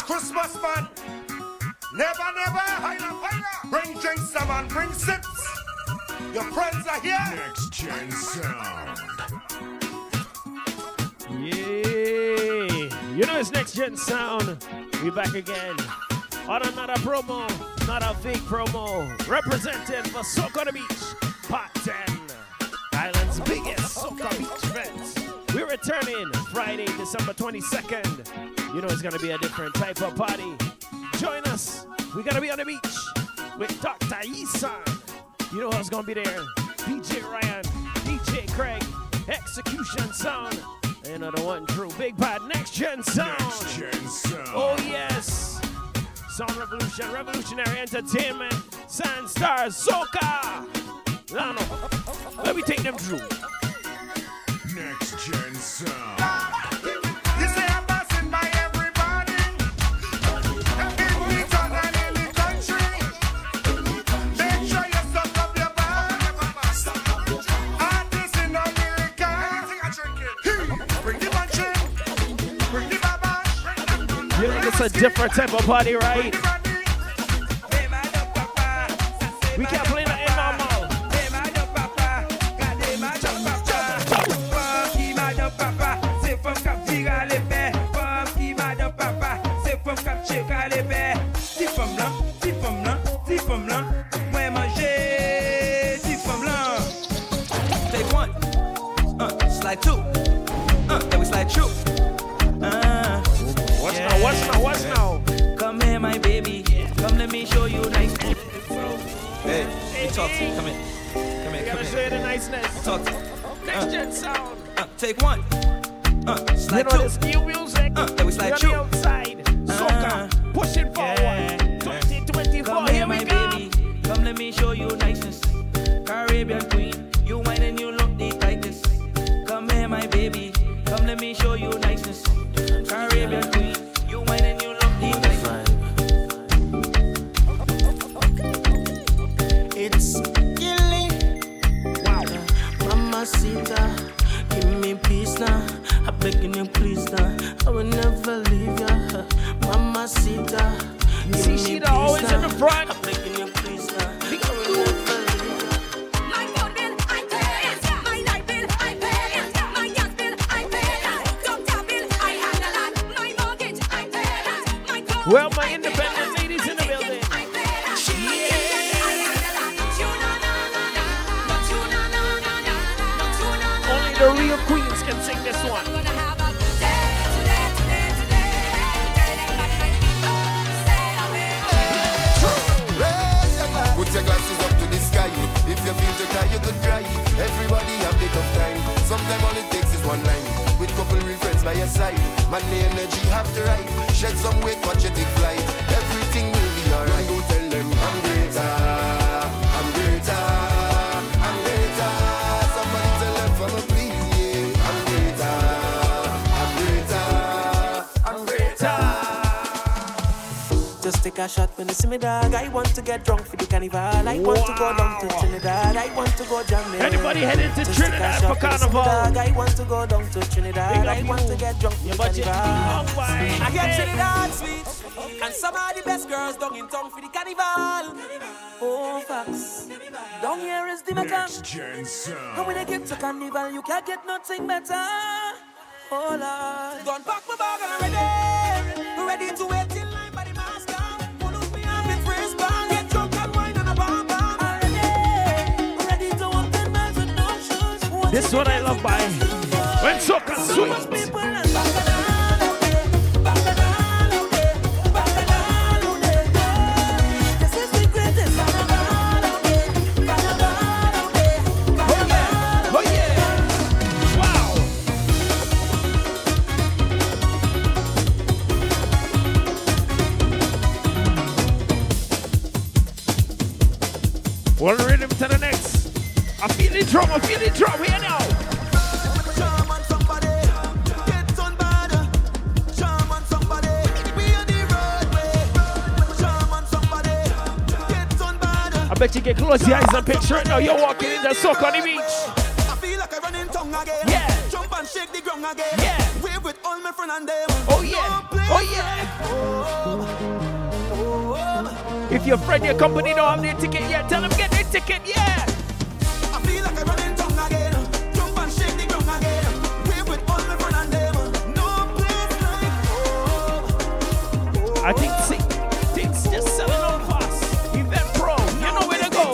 It's Christmas, man. Never, never, higher. Bring drinks, man, bring sips. Your friends are here. Next Gen Sound. Yeah. You know it's Next Gen Sound. We back again. On another promo, not a fake promo. Representing for Soca on the Beach, Part 10. Island's biggest Soca Beach event. We're returning Friday, December 22nd. You know it's going to be a different type of party. Join us. We're going to be on the beach with Dr. Yisan. You know who's going to be there? DJ Ryan, DJ Craig, Execution Sound. Another one, Drew. Big Bad, Next Gen Sound. Next Gen Sound. Oh, yes. Sound Revolution, Revolutionary Entertainment, Sandstar, Soca. Lano, let me take them through. Next Gen Sound. It's a different type of party, right? We can't play that in my mouth. Take one, slide two, then we slide two. What's now? Come here, my baby. Come, let me show you nice. Hey, hey, talk to you. Come here. Gotta show you the niceness. Talk to you. Next Gen Sound. Take one. Slide two. This new music. Then we slide two. Outside. Soca. Pushing forward. Yeah. 2024. Come here, my baby. Come, let me show you niceness. Caribbean queen. You whine and you look the tightest. Come here, my baby. Come, let me show you niceness. Caribbean queen. You win and you love the night. It's killing. Wow. Mamacita, give me peace now. I'm begging you, please now. I will never leave ya. Mamacita, give me peace now. Always in the front. I'm begging you, please now. I will never leave ya. My phone I pay. My light bill, I pay. My yacht bill, I pay. Doctor bill, I have a lot. Well, my independent ladies in the building. Yeah. Only the real queens can sing this one. Put your glasses up to the sky. If you feel too tired, you could cry. Everybody have a bit of time. Sometimes all it takes is one line. With couple real friends by your side, manly energy have to ride. Shed some weight, watch it fly. Everything will be alright. Don't tell them I'm greater, I'm greater, I'm greater. Somebody tell them for me please, yeah. I'm greater, I'm greater, I'm greater. Just take a shot when you see me, dog. I want to get drunk for the carnival. I want to go down to Trinidad. I want to go Jamaica. Anybody headed to Trinidad for carnival? I want to go down to Trinidad. I want to get drunk for the carnival. I get Trinidad sweet, and some of the best girls down in town for the carnival. Oh, facts. Down here is the mecca. And when I get to carnival, you can't get nothing better. Oh, Lord. Don't pack my bag already. Ready to wait till I'm by the mask. Follow me up in Brisbane. Get drunk and wine on a bar. This is what I love by when Soca sweet. Oh yeah, wow. One rhythm to the next. I feel the drum here now. Jam on somebody, get somebody. Jam on somebody, we on the roadway. Jam on somebody, get somebody. I bet you get close your eyes and picture it now. You're walking in the Soca on the Beach. I feel like I run in tongue again. Yeah. and shake the ground again. Yeah. Wave with all my friends and them. Oh yeah. Oh yeah. Oh, oh. If your friend, your company don't have their ticket yet, tell them get their ticket. Yeah. I feel like I'm running down again. Jump and shake the ground again. Wave with all my friends and them. No place like home. Oh, oh. I think things just selling out fast. Event Pro, you know where to go.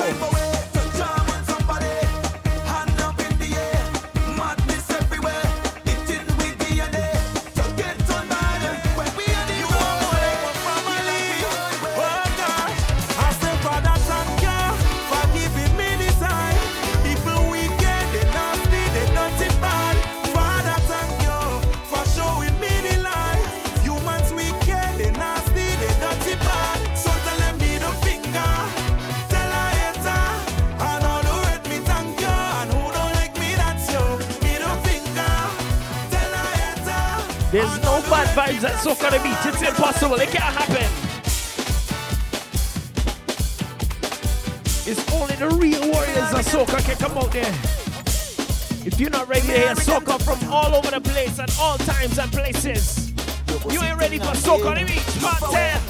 There's no bad vibes at Soca on the Beach. It's impossible. It can't happen. It's only the real warriors of Soca can come out there. If you're not ready to hear Soca from all over the place at all times and places, you ain't ready for Soca on the Beach. Part 10.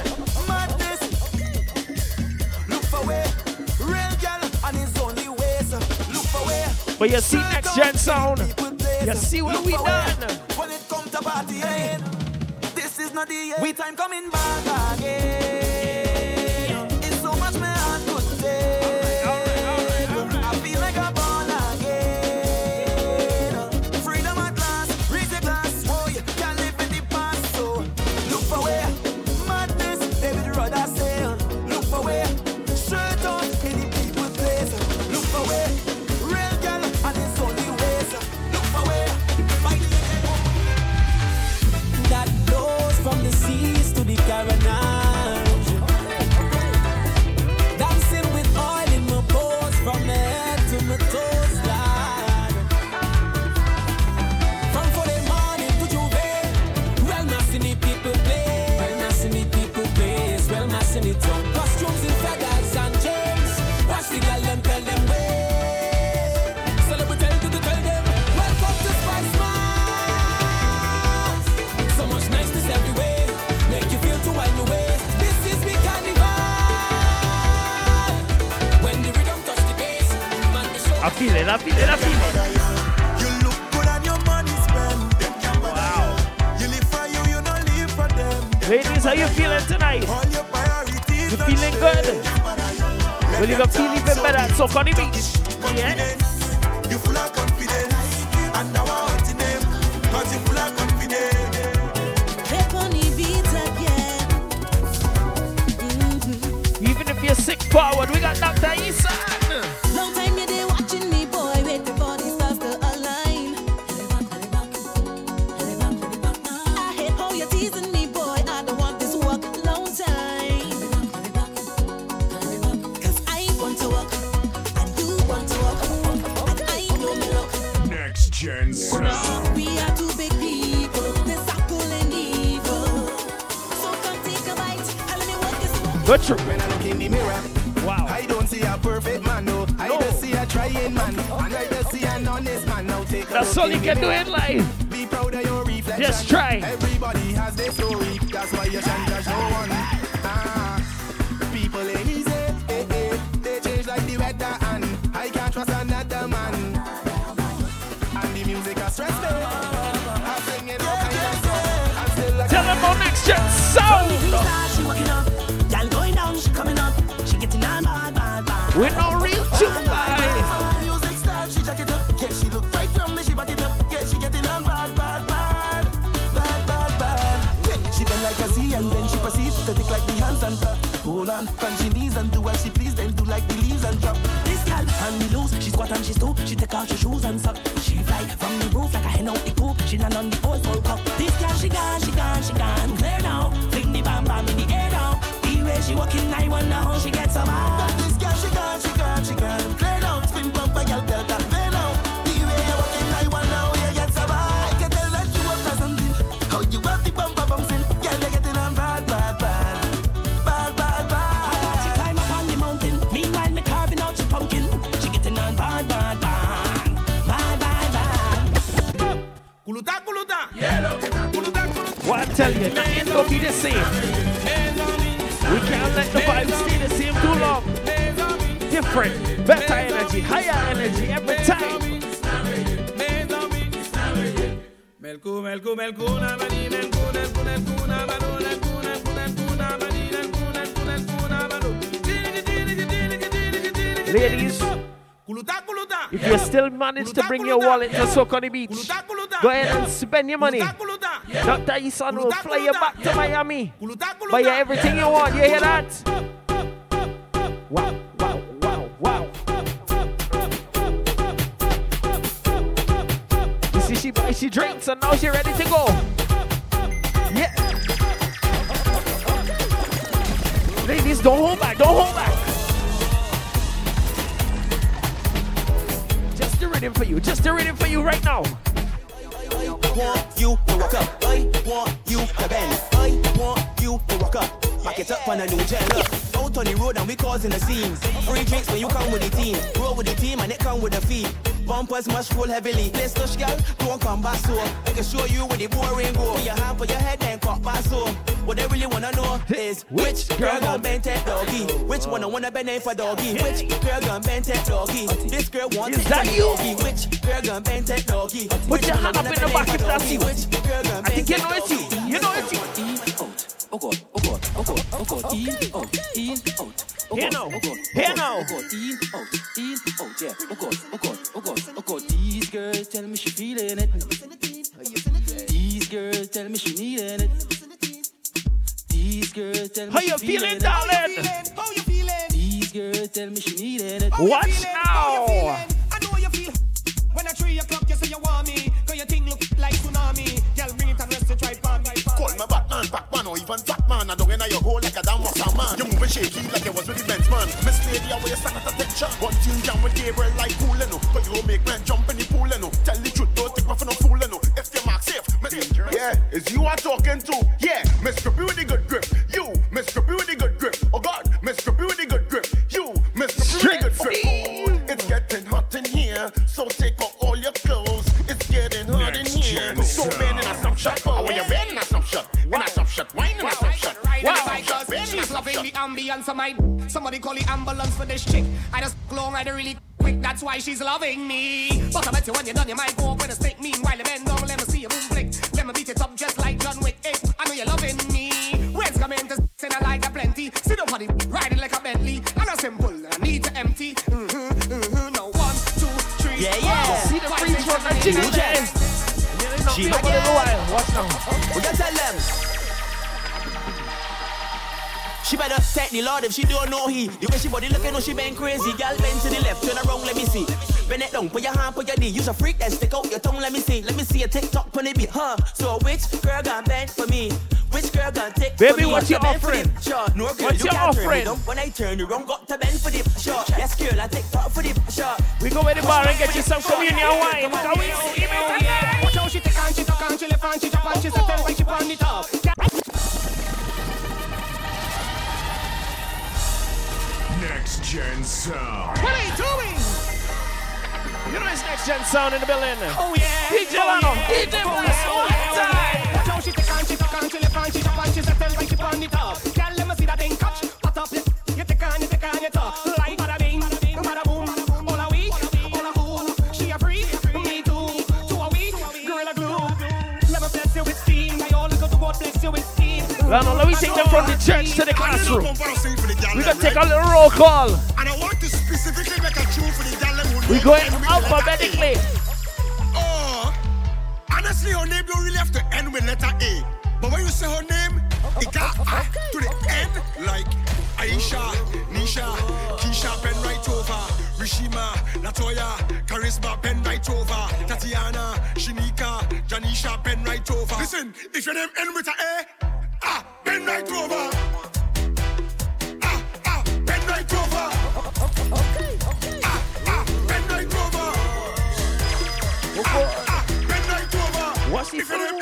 Look for where real girl and his only ways. Look for where. But you see Next Gen Sound. You see what we done. This is not the end. We time coming back again. Yeah. It's so much my hand to take. All right. I feel like I'm born again. Freedom at last, raise the glass. Oh, you can't live in the past. So look for where madness, David Rudder say. Look for where shirt on in the people's place. Look for where real girl and it's only ways. Look for where my that blows from the seas to the Caribbean. Dancing with oil in my pores from my head to my toes, lad. From for the morning to Juve. Well, my city people play. Well, my city people play. Well, my city town. Costumes in feathers and chains. Watch the girl and tell them way. I feel it. You look good and your money spent. Wow. You live for you, you don't live for them. Ladies, how you feeling tonight? You feeling good? Well, you can feel even better. So on the beach. Yeah. You full of confidence. And now I want to name. Cause you full of confidence. Hip on the beat again. Even if you're sick forward, we got Dr. Isan. Good trip. When I look in the mirror, wow. I don't see a perfect man, no. I just see a trying man, and I just see an honest man. Now take a that's all you can do in life. Be proud of your reflection. Just try. Everybody has their story. That's why you can't judge no one. People ain't easy. They change like the weather, and I can't trust another man. And the music has stressed me. I sing it all kind of song. I'm still like tell them about Next Gen Sound. We're not real too bad. Music style, she jack it up. Yeah, she look right from me, she back it up. Yeah, she getting on bad. She bend like a sea and then she proceeds to take like the hands and hold on, punch she knees and do what she please, then do like the leaves and drop. This girl and me loose, she squat and she stoop, she take out her shoes and suck. She fly from the roof like a hen out the coop. She land on the old cup. This girl, she gone, clear now. Fling the bam bam in the air now. She walking, I wonder how she gets some out. This girl, she gone. Play out, spin bump, I got that. Play out. The way you walking, I wonder how you get some out. I can tell that you want something. How you want the bumper bouncing? Yeah, they're getting on bad. She climb up on the mountain. Meanwhile, me carving out your pumpkin. She getting on bad. tell you, nothing don't be the same. We can't let the vibe stay the same too long. Different, better energy, higher energy every time. Ladies, if you still manage to bring your wallet to Soca on the Beach, go ahead and spend your money. Dr. Isan will fly you back to Miami. Buy you everything you want. You hear that? Wow, wow, wow, wow. You see, she buys, she drinks, and now she's ready to go. Yeah. Ladies, don't hold back. Don't hold back. Just the rhythm for you. Just the rhythm for you right now. I want you to rock up. I want you to bend. I want you to rock up. Pack it up on a new jet. Look, out on the road and we causing the scenes. Free drinks when you come with the team. Roll with the team and it come with the fee. Bumpers must roll heavily. Let's touch, girl, don't come back so. I can show you where the boring go. Put your hand for your head and cock back so. What they really wanna know is which girl gon' bend that doggy? Which one I wanna bend it for doggy? Which girl gon' bend that doggy? This girl wants it for doggy. Which girl gon' bend that doggy? Put your hand up in the back if that's you. I think you know it's you. You know it's you. Oh God, oh God, oh God, oh God, out, in, out. Here now, here now. Oh God, in, out, yeah. Oh God, oh God, oh God, oh God. These girls tell me she feeling it. These girls tell me she needing it. These girls tell me how you feeling, darling? How you feeling? These girls tell me she needing it. Watch now. I know how you feel. When at 3 o'clock you say you want me, 'cause you think look like tsunami. Y'all bring it and rest to try for me. Call me Batman, Pac-Man, or even Batman. I don't know your hole like a damn washer man. You moving shaky like you was with the bench man. Miss Lady, I will you stand at the picture. One tune down with Gabriel like cooling, no. But you make man jump in the pool, no. Tell the truth, don't take me for no fooling, no. If you mark safe, yeah, it's you I'm talking to. Yeah, Mr. B with the good grip. You, Mr. B with the good grip. Oh God, Mr. B with the good grip. You, Mr. B with the good grip. Oh, it's getting hot in here, so take off all your clothes. It's getting hot in here. So bend in a snap shot. Oh, you bend in a snap shot. Wow. In a snap shot. Wine in a snap shot. Wow. She's loving the ambience of my. Somebody call the ambulance for this chick. I just long, I don't really quick. That's why she's loving me. But I bet you when you're done, you might go up with a stick. Meanwhile, the men don't let me see you boom flick. Let me beat it up just like John Wick. Hey, I know you're loving me. When's coming to say I like a plenty. Sit up on it, ride it like a Bentley. I'm not simple, I need to empty. Mm-hmm, mm-hmm. No, 1, 2, 3. Yeah, yeah. Oh, see the free throw and jingle jazz. She might get a while. Watch now. We got that level. She better thank the Lord if she don't know he. The way she body looking, know she been crazy. Girl bend to the left, turn around, let me see. Bend it down, put your hand, put your knee. Use a freak and stick out your tongue, let me see. Let me see a TikTok put it be, huh? So which girl gon' bend for me? Which girl gon' take baby, for me? Baby, what's your offering? Sure, no girl, what's you your offering? When I turn around, got to bend for the sure. Yes, girl, I take for the sure. We go in the bar and get you some communion wine. Come we even watch how she take and she talk and she left and she jump and she's a ten like she pound it up. Next Gen Sound. What are you doing? You know it's Next Gen Sound in the building. Oh yeah. DJ Lano. DJ Blast all the time. Watch how she take and she talk and she left and she jump and she's a tell like she pound it up. Girl, let me see that thing catch. Pat up this. You take and you take and you talk. Like bada bing, bada boom, all a week, all a who. She a freak, me too. Two a week, girl a glue. Let me bless you with steam. I always go to God bless you with steam. Lano, let me take them from the church to the classroom. We're going to take a little roll call. And I want to specifically make a tune for the gallery. We're going alphabetically. Oh, honestly, her name don't really have to end with letter A. But when you say her name, it got A to the end, like Aisha, Nisha, Keisha, Ben right over. Rishima, Latoya, Charisma, Ben right over. Tatiana, Shinika, Janisha, Ben right over. Listen, if your name end with an A, ah, Ben right over. Right over. Okay, okay. Bend right over. Bend right over. What's he doing?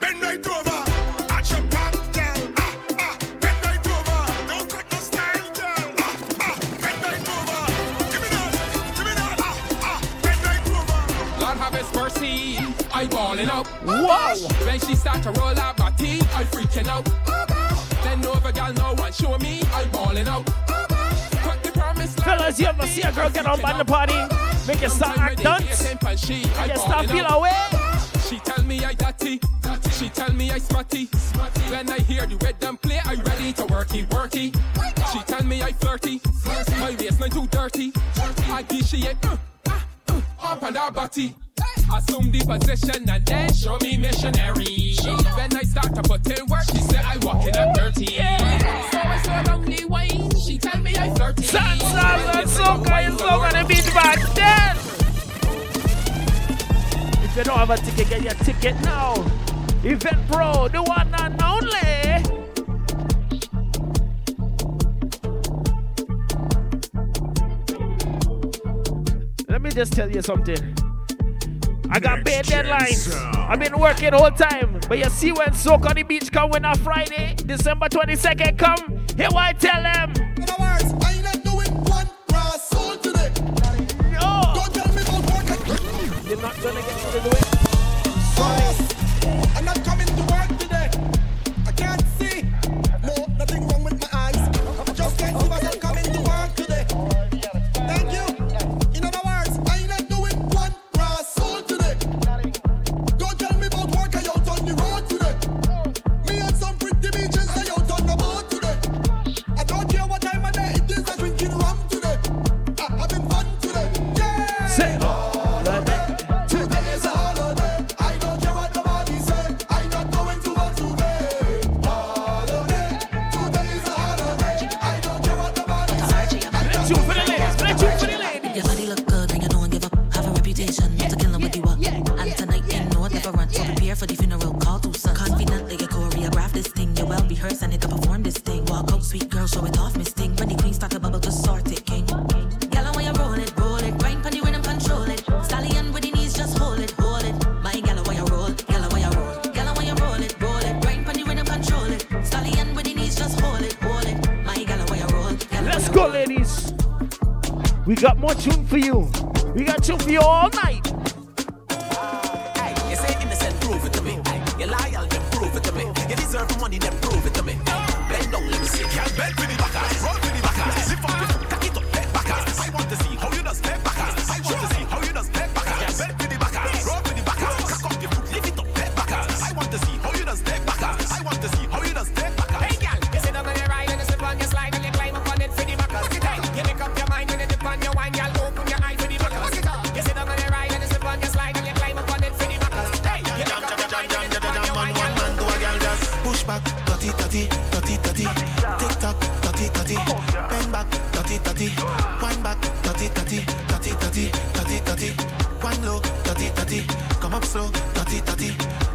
Bend right over. At your back, girl. Bend right over. Don't cut no style, girl. Bend right over. Give me that. Bend right over. Lord have his mercy. I balling up. Whoa! When she start to roll her body, I freaking out. Then over girl no one show me, I balling out. Fellas, you ever see a girl get up on the party? Make it start act dance. Make it start feel away. She tell me I dirty, she tell me I smutty. When I hear the rhythm play, I ready to worky, worky. She tell me I flirty, my waistline too dirty. I give she a up on her body. Assume the position and then show me missionary. When I start to put in work, she said I walk in a dirty. So I slow down the wine, she tell me I flirty. Sandstar and Soca is long on the beach back then. If you don't have a ticket, get your ticket now. Event Pro, the one and only. Let me just tell you something. I got bad deadlines. I've been working the whole time. But you see when Soca on the Beach come when on Friday, December 22nd come, here what I tell them. In other words, I ain't doing one brass soul today. No. Don't tell me about work. You're not gonna get you to do it. Sorry. I'm not coming to work today. I can't see. No, nothing wrong with my eyes. I just can't see myself coming to work today. Thank you. In other words, I ain't not doing one brass soul today. Don't tell me about work I out on the road today. Me and some pretty beaches I out on the boat today. I don't care what time of day it is, I'm drinking rum today. I'm having fun today. Yeah! Say oh. We got more tune for you. We got tune for you all night. Hey, you say innocent, prove it to me. You lie, I'll then prove it to me. You deserve money, then prove it to me. Bend down, let me see. Can't bend with the backers, roll with the backers. Zip up, take it up, bend backers. I want to see how you does bend backers. I want to see how you does bend backers. Bend with the backers, roll with the backers. Cock up your foot, lift it up, bend backers. I want to see how you does bend backers. I want to see how you does bend backers. Hey, girl, you sit down on your ride and you slip on your slide and you climb up on it for the backers. You make up your mind and you dip on your wine, y'all open your eye for the buckers. You sit down on your ride and you slip on your slide and you climb up on it for the buckers. Hey, you jump, jump, jump, jump, jump, jump, jump, one man to a girl just push back, tutty, tutty, tutty, tutty, tick tock, tutty, tutty, bend back, tutty, tutty, wind back, tutty, tutty, tutty, tutty, tutty, tutty, wind low, tutty, tutty, come up slow, tutty, tutty,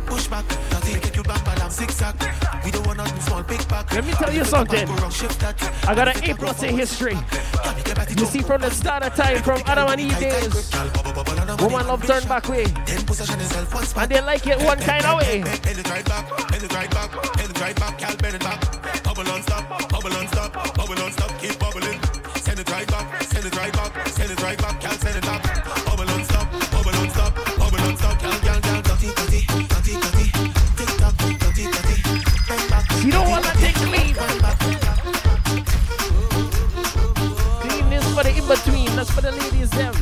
push back, tutty, get you back, but I'm zigzag. We don't want nothing small, big back. Let me tell you something. I got an A plus in history. You see from the start of time, from Adam and Eve days, woman love turn back way. And they like it one kind of way. Keep bubbling. Send it right back, send it right back, send it right back, can't send it back. Bubble on stop, bubble on stop, bubble on stop, can't down, dirty, dirty, dirty, dirty, tick tock, dirty, dirty. You don't want to take the lead. Between that's for the ladies them.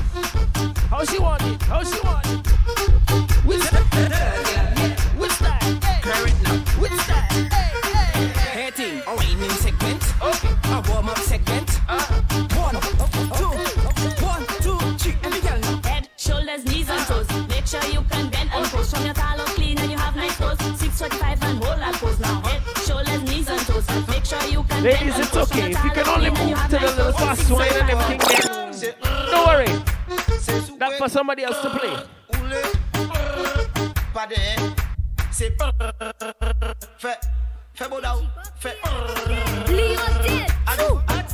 How she want it? How she want it? What's that? What's that? What's that? Hey, team. Oh, evening segment. Okay. A warm up segment. 1, 2, 1, 2, 3. Every girl now. Head, shoulders, knees and toes. Make sure you can bend and pose. From your tall or clean and you have nice toes. 6'5" and hold that pose now. Head, shoulders, knees and toes. Make sure you can bend and pose. Ladies, it's okay. If you can only move to the little fast one and everything. Don't worry, that for somebody else to play.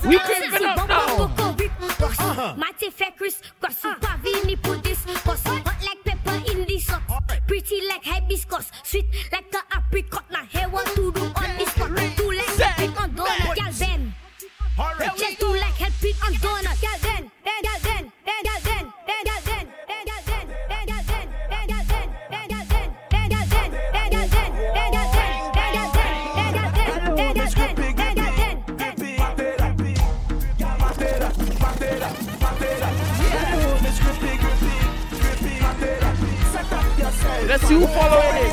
We creeping it up now. Hot like pepper in this, pretty like hibiscus, sweet like the apricot. Now here what to do on this spot? Two legs pick on donut, girl bend. Just two legs pick on donut, girl bend. Let's see who following it.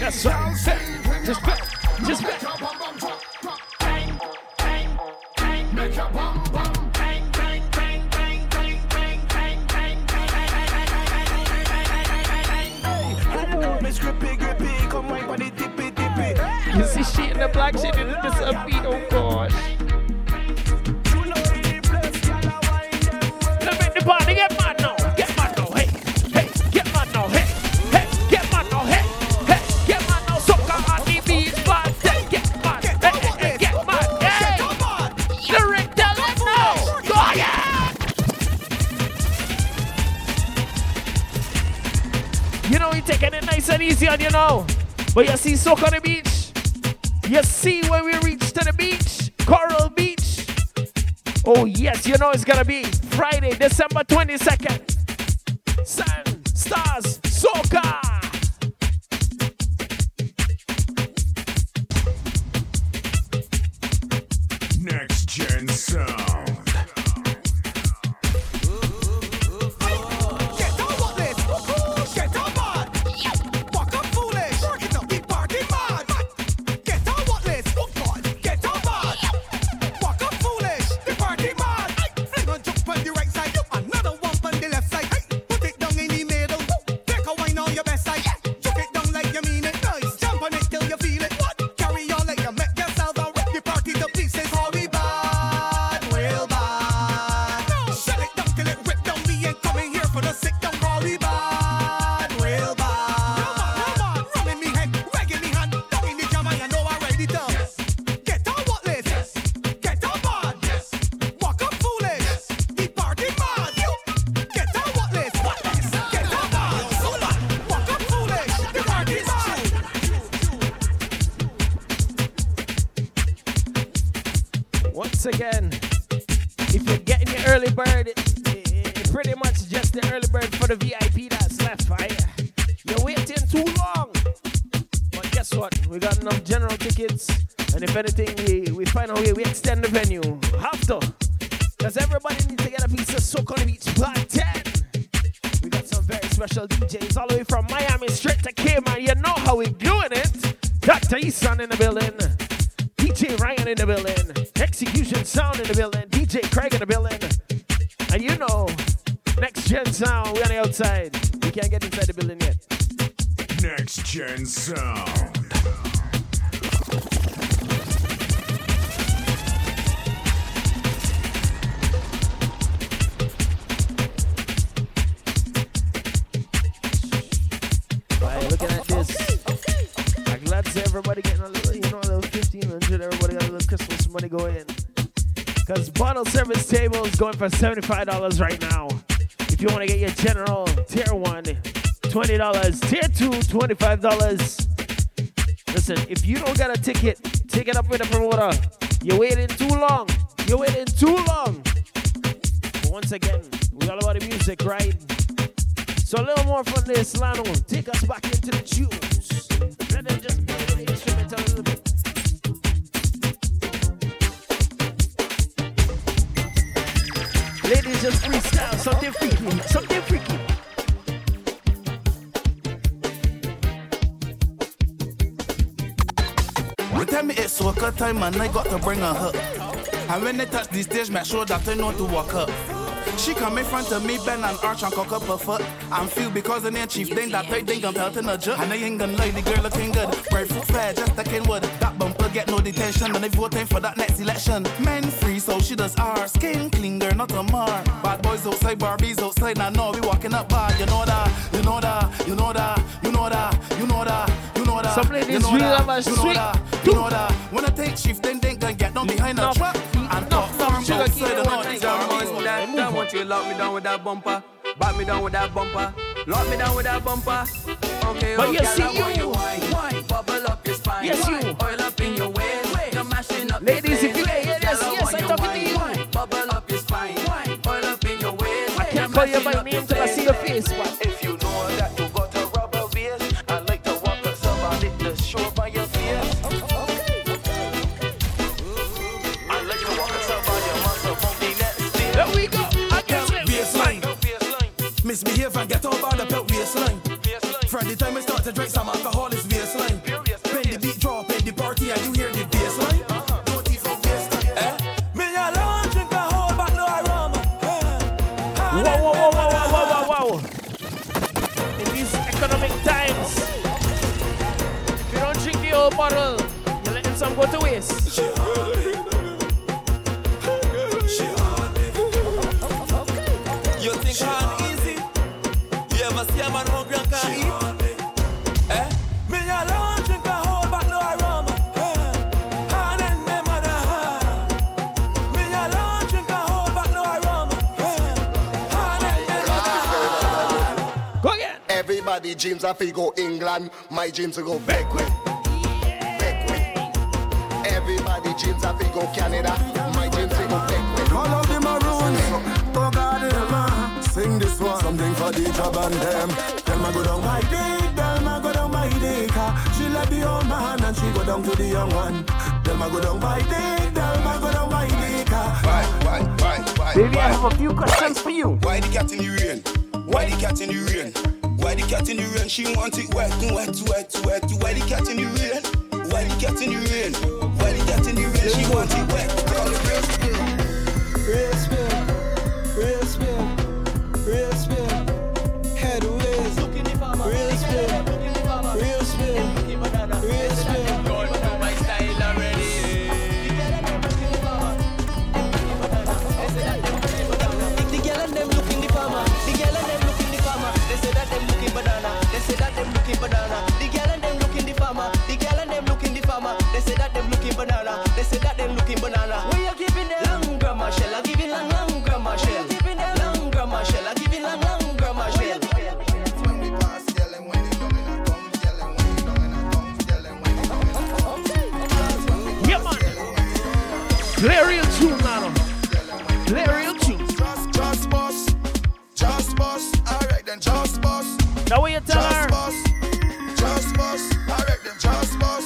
That's right. Just back. Make your bum bum bang bang bang bang bang bang bang bang bang bang bang bang bang. Come on, body dippy dippy. You see shit in the black shit and it just upbeat, oh gosh. Let's make the party get mad now. Get mad now, hey, hey, get mad now, hey, hey, get mad now, hey, hey, get mad now. Soca on the beach, bad day, get mad, hey, get mad, hey. The ring tell us now. Go ahead. You know we taking it nice and easy on you now. But you see Soca on the Beach, you see when we reach to the beach, Coral Beach. Oh yes, you know it's gonna be Friday, December 22nd. Sandstar's Soca. Next Gen Sound. Again, if you're getting your early bird, it's pretty much just the early bird for the VIP that's left, right? You're waiting too long. But guess what? We got enough general tickets, and if anything, we find a way, we extend the venue. Have to. Because everybody needs to get a piece of Soca on the Beach Part 10. We got some very special DJs all the way from Miami straight to Cayman. You know how we doing it. Dr. Easton in the building. DJ Ryan in the building, Execution Sound in the building, DJ Craig in the building, and you know, Next Gen Sound, we're on the outside. We can't get inside the building yet. Next Gen Sound. Alright, looking at this. Okay. I'm glad to see everybody getting a little, everybody got a little Christmas money going in. Because bottle service table is going for $75 right now. If you want to get your general tier 1, $20, tier 2, $25. Listen, if you don't got a ticket, take it up with a promoter. You're waiting too long. But once again, we all about the music, right? So a little more from this, Lano. Take us back into the tunes. Let them just play the instrument a little bit. Ladies, just freestyle, something freaky. Every time it's soca time, man, I got to bring her hook. And when they touch the stage, make sure that I know to walk up. She come in front of me, bend and arch and cock up her foot. I'm feel because the name chief thing that I think I'm pelting a jerk. And I ain't gonna lie, the girl looking good. Bright foot fair, just like in wood. That bumper get no detention, and they voting for that next election. Men free, so she does ours. Skin clean, girl, not a mar. Bad boys outside, Barbies outside, and now we walking up bad. You know that. Some ladies really have a sweet. You know that. When I take chief thing, they gonna get down behind a truck. And talk from outside and all these girls. I want you to lock me down with that bumper, bat me down with that bumper, lock me down with that bumper. Okay, but okay, yes, I want you wine, bubble up your spine, yes, you oil up in your waist, you're mashing up. Ladies, if you hear this, yes, I'm talking to you. Wine, bubble up your spine, wine, oil up in your waist. I can't call you by name till I see your face, but if you know that you got a rubber waist, I like to walk up somebody to show by your face. I like to walk up somebody, muscle from the next. There we go. misbehave and get over the pet waistline. From the time I start to drink some alcohol, it's waistline. When the beat drop at the party and you hear the bassline. Bottle, you're letting some go to waste. You think hard easy? You ever see a man hungry and can't eat? Eh? Me alone drink a whole bottle of rum. And then my mother. Me alone drink a whole bottle of rum. And then my mother. Go again. Everybody dreams of he go England. My dreams will go back with. Everybody dreams of they go Canada. My dreams they go back. Call out the Maroons, oh God, them, sing this one. Something for the job and them. Tell me go down my dick, tell me go down my dick. She like the old man and she go down to the young one. Tell me go down my dick, tell me go down my dick. Why? Baby, I have a few questions for you. Why the cat in the rain? Why the cat in the rain? Why the cat in the rain? She wants it wet. Why the cat in the rain? Why the cat in the rain? Why the cat in the rain? She wants it wet. Call it real spill. Real spill. Head waves. Real spill. Y'all know my style already. The girl and them looking the farmer. They say that them looking banana. The girl and them looking the farmer. They say that them looking banana. When you giving them long grammar shell, I give it long grammar shell. When we pass, tell them when they coming and come, tell them when they coming. Yeah, man. Play real tune, man. Just boss. Alright then, just boss. Now what you tell her? Just boss. Alright then, just boss.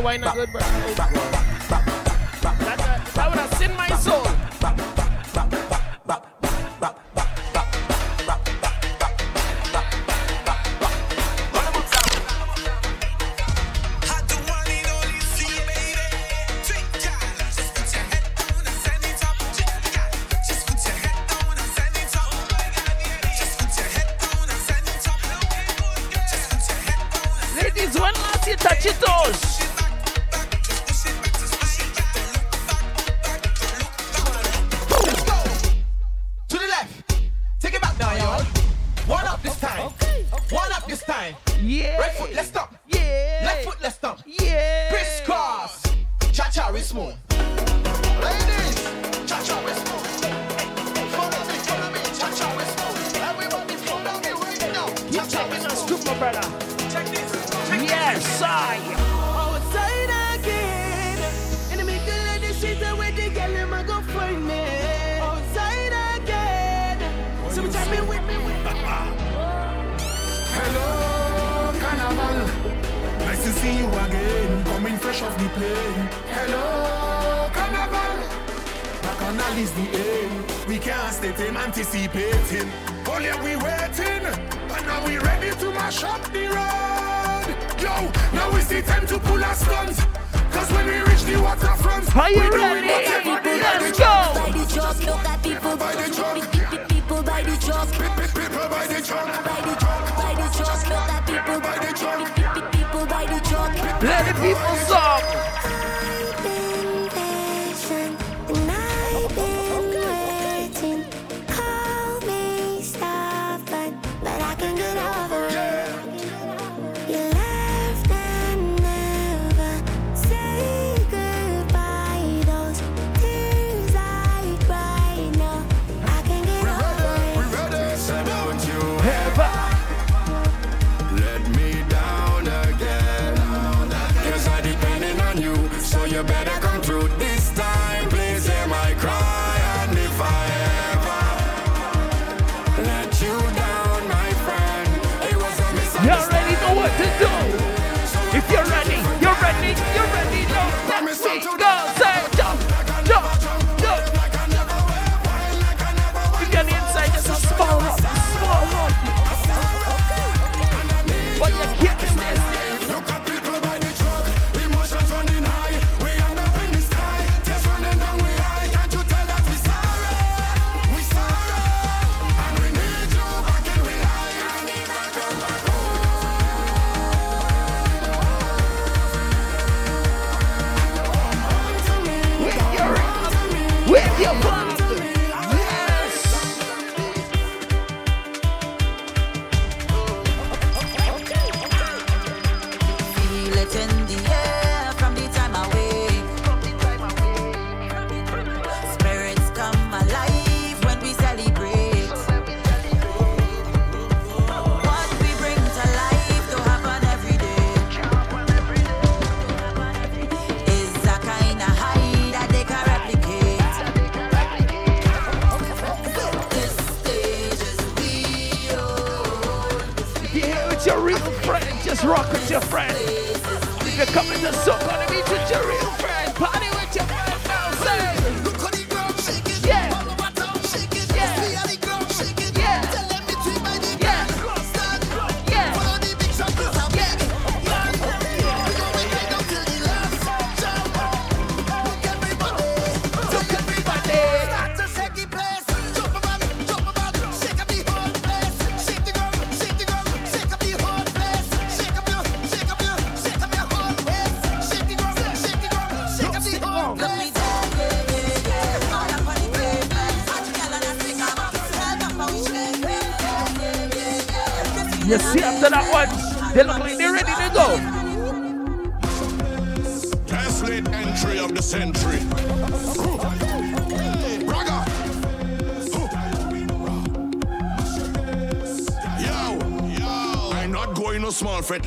Why not good, bro? That would have sinned my soul. Ladies, one last you touch your toes. But I can get over it.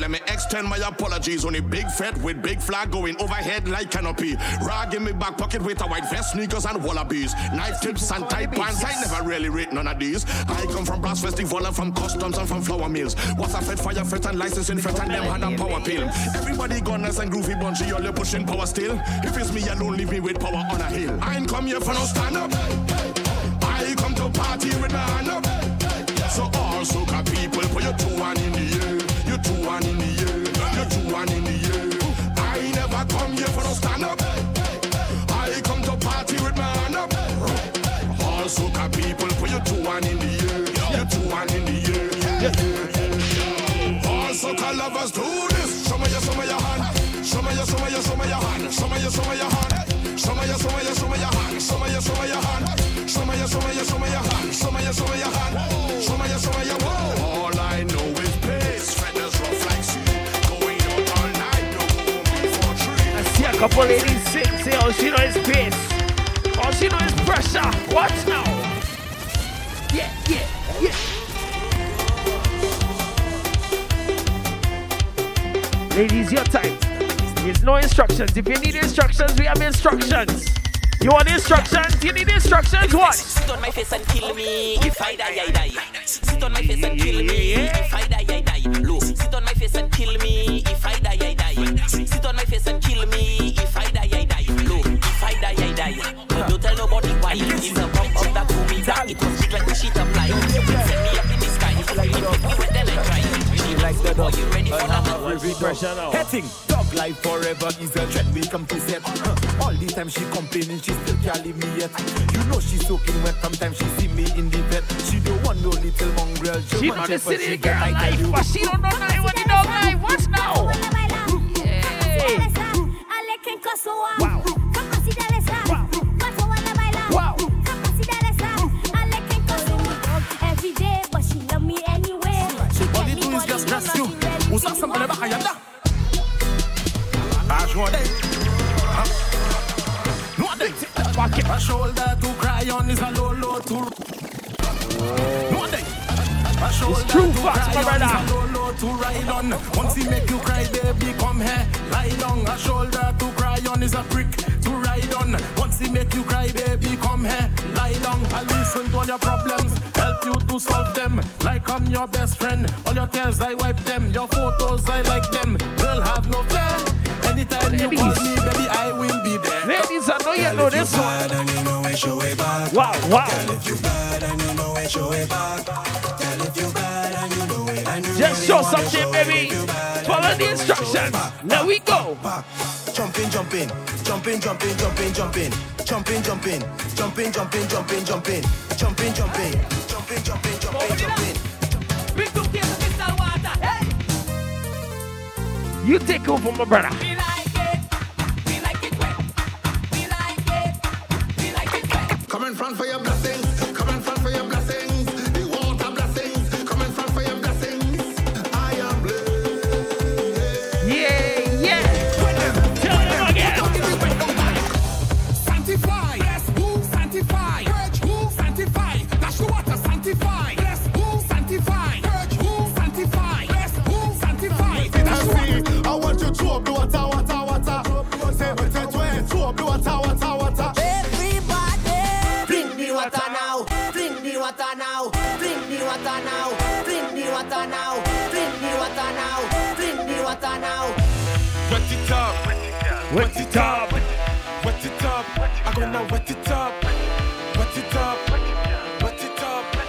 Let me extend my apologies on a big fat with big flag going overhead like canopy. Rag in me back pocket with a white vest, sneakers and wallabies. Knife tips and tight pants, I never really rate none of these. I come from brass festival and from customs and from flour mills. What's a fed, fire fed and licensing fed and them hand and power pill. Everybody got nice and groovy bunchy, all you pushing power still. If it's me alone, leave me with power on a hill. I ain't come here for no stand up. I come to party with my hand up. So all soca people, put your two hand in the air. You two one in the year, you two one in the year. I never come here for no stand up. I come to party with my hand up. All soca people, put you two one in the year, you two one in the year. All soca lovers do this. Show me your hand. Show me your, show me your, show me your hand. Show me your, show me your hand. Show me your, show me your, show me your hand. Show me your, show me your hand. Show me your, show me your, show me your hand. Show me your, show me your hand. Show me your, show me your hand. All I know is a couple ladies sitting there, all she knows is pace, all she knows is pressure. Watch now. Yeah, yeah, yeah. Ladies, your time. There's no instructions. If you need instructions, we have instructions. You want instructions? You need instructions? What? Sit on my face and kill me. If I die, I die. Sit on my face and kill me. If I die, I die. Look, sit on my face and kill me. If I die, I die. Sit on my face and kill me. If I die, I die. Look, if I die, I die. Don't tell nobody why. It's a bump up that to me down. It was big like a sheet of light. Set me up in the sky. If you hit me, then I try. She likes the dog. Are you ready for that? Heading. Dog life forever is a dread. We come to set. All the time she complaining, she still can't leave me yet. You know she's soaking wet. Sometimes she see me in the bed. She don't want no little mongrel. She want the city girl life, but she don't know I want the dog life. What's now? Wow. Wow. Every day, but she love me anyway. All you do is just ask you. Who's that somebody behind that? Ask one day. A shoulder to cry on is a low, low, too. No, It's true facts, my brother. Once he make you cry, baby, come here. Lie down, a shoulder to cry on is a prick to ride on. Once he make you cry, baby, come here. Lie down, I listen to all your problems, help you to solve them. Like I'm your best friend, all your tears I wipe them, your photos I like them. Girl, have no fear. Anytime you call me, baby, I will be there. Ladies, I know you know this one. Wow, wow. Just show something, baby. Follow the instructions. Now we go. Jumping, jumping, jumping, jumping, jumping, jumping, jumping, jumping, jumping, jumping, jumping, jumping, jumping, jumping, jumping, jumping, jumping, jumping. You take over, my brother. We like it. We like it wet. We like it. We like it wet. Come in front for your blessings. Come in front for your blessings. Wet it up, wet it up, I'm gonna wet it up, wet it up, wet it up, wet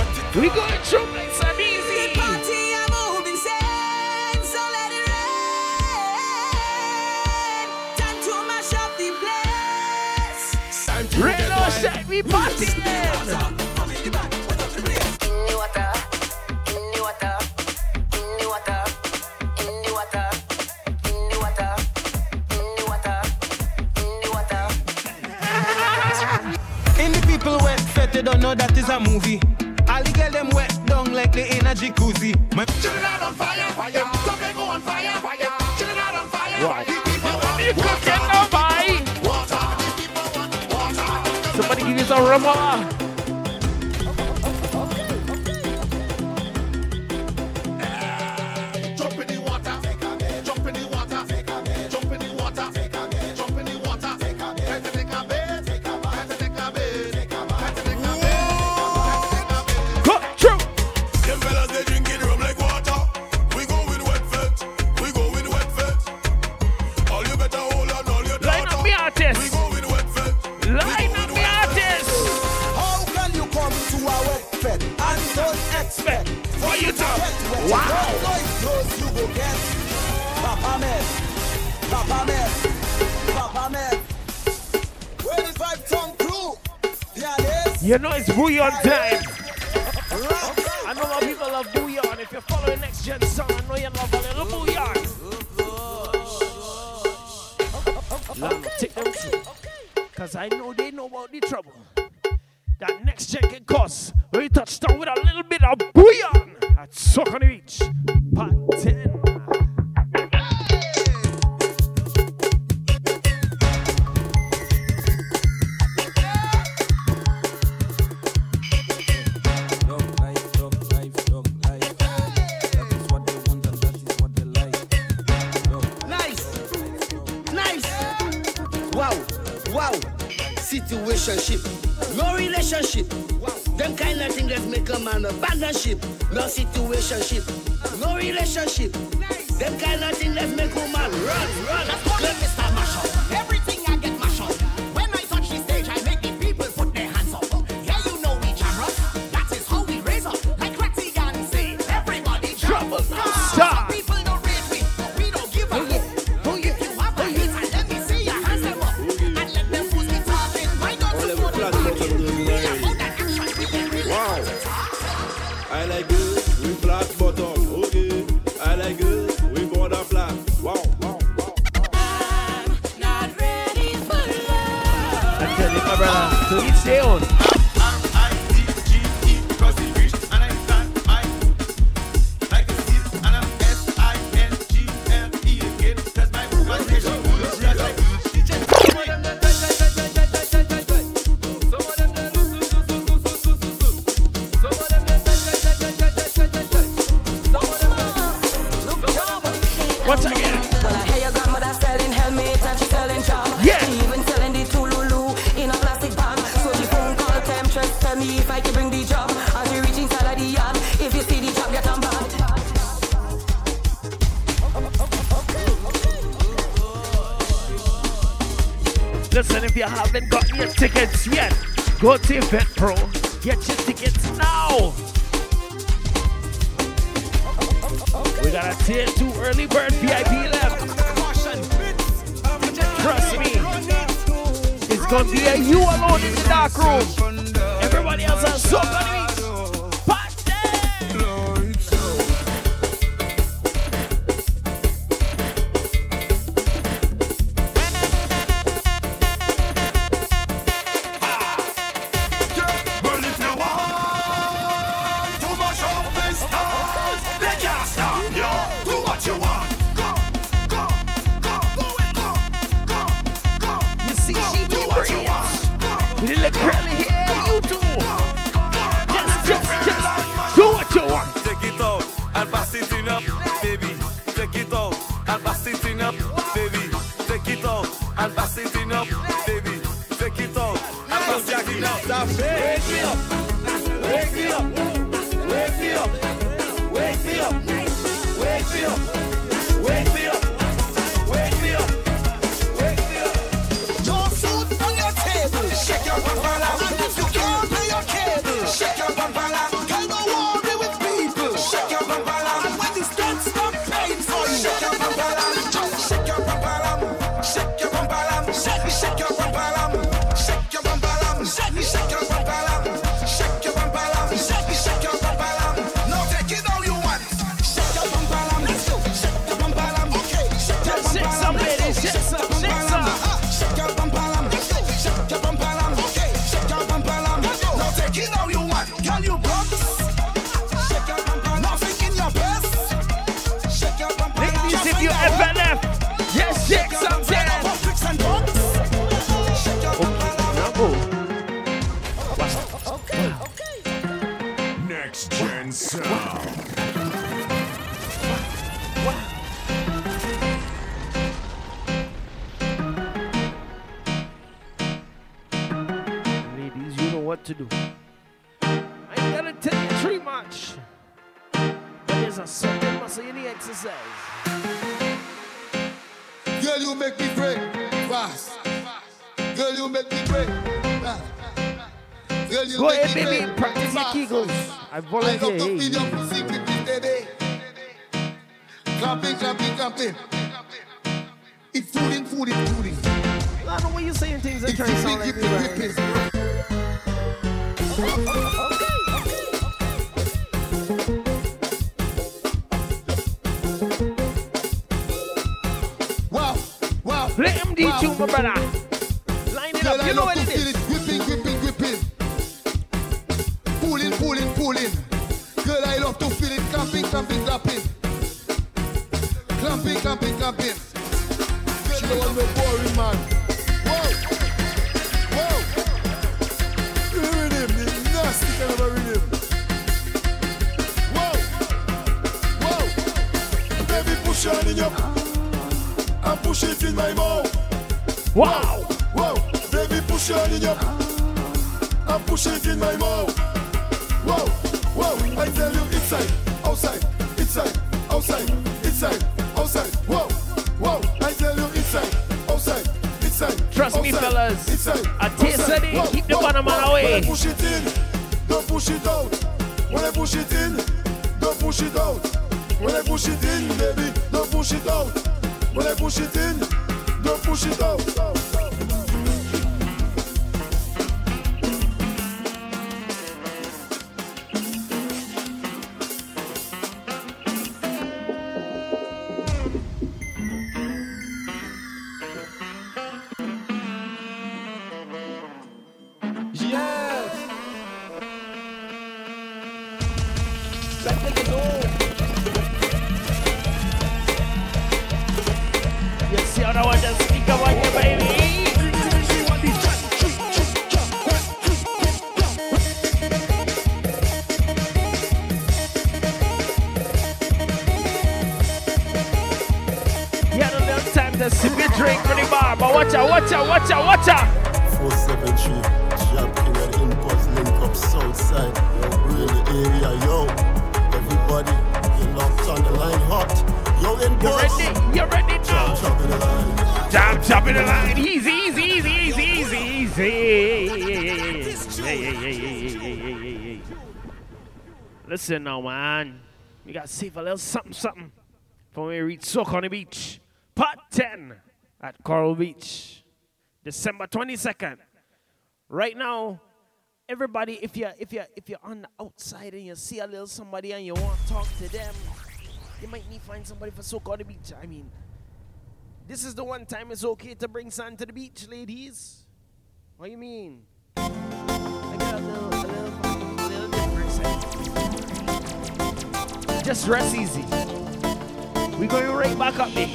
it up. We gonna jump like some easy. The party I'm moving sand, so let it rain. Time to mash up the place. Rain or shine, we party then. Don't know that is a movie. I'll get them wet down like they in a jacuzzi. My children are on fire, fire. Something go on fire, fire. Children are on fire. Why? You cooking now, boy? Somebody give us a rubber. Jump in the water, jump in the water, jump in the water, jump in the water, take a bed, take a bath, take a bed. You know it's Booyon time. I know a lot of people love Booyon. If you're following Next Gen Sound, I know you love a little Booyon. Let me take them through. Because I know they know about the trouble that Next Gen can cause. We touched down with a little bit of Booyon at Soca on the Beach, Part 10. No relationship. Them kind of thing that make a man abandon ship. No situationship. No relationship. Them kind of thing that make a man run. That's what it is, Mr. Marshall. Everything I get mashed up. When I touch the stage, I make the people put their hands up. Yeah, you know we jam up. That is how we raise up. Like Ratty Gan say, everybody jam up. Stop. People don't rate me, but we don't give up. If you have a hit, and let me see your hands them up. And let them put me talking. Why don't you put it up? I like good with flat bottom, okay. I like good with border flat. Wow, wow, wow. I'm not ready for love. I'm telling you, my brother, to each their own. R-I-D-G-E, cross the bridge, and I'm done. I like the seeds, and I'm S-I-N-G-L-E again. That's my pronunciation. That's like good. She just came with them. once again. Well, I hear your grandmother selling helmets and she's selling jars. Yeah. She even selling the Tululu in a plastic bag. So the phone call temptress, tell me if I can bring the job. As you reach inside of the yard, if you see the job, get on bad. Listen, if you haven't got your tickets yet, go to Event Pro. Get your tickets now. We got a tier 2 early bird VIP left. Trust me, it's gonna be a you alone in the dark room. Everybody else has so many. You see how I just speak about you, baby? a sippy drink for the bar, but watch out. 473, Jab King and Impulse link up Southside. Real area, yo. Everybody, you locked on the line hot. Yo, Impulse. You ready? Jab chopping the line. Easy. Hey. Listen now, man. We got to save a little something. From when we reach Soca on the Beach, Part 10 at Coral Beach, December 22nd. Right now, everybody, if you're on the outside and you see a little somebody and you want to talk to them, you might need to find somebody for Soca on the Beach. I mean, this is the one time it's okay to bring sand to the beach, ladies. What do you mean? I got a little different. Just rest easy. We're going right back up there.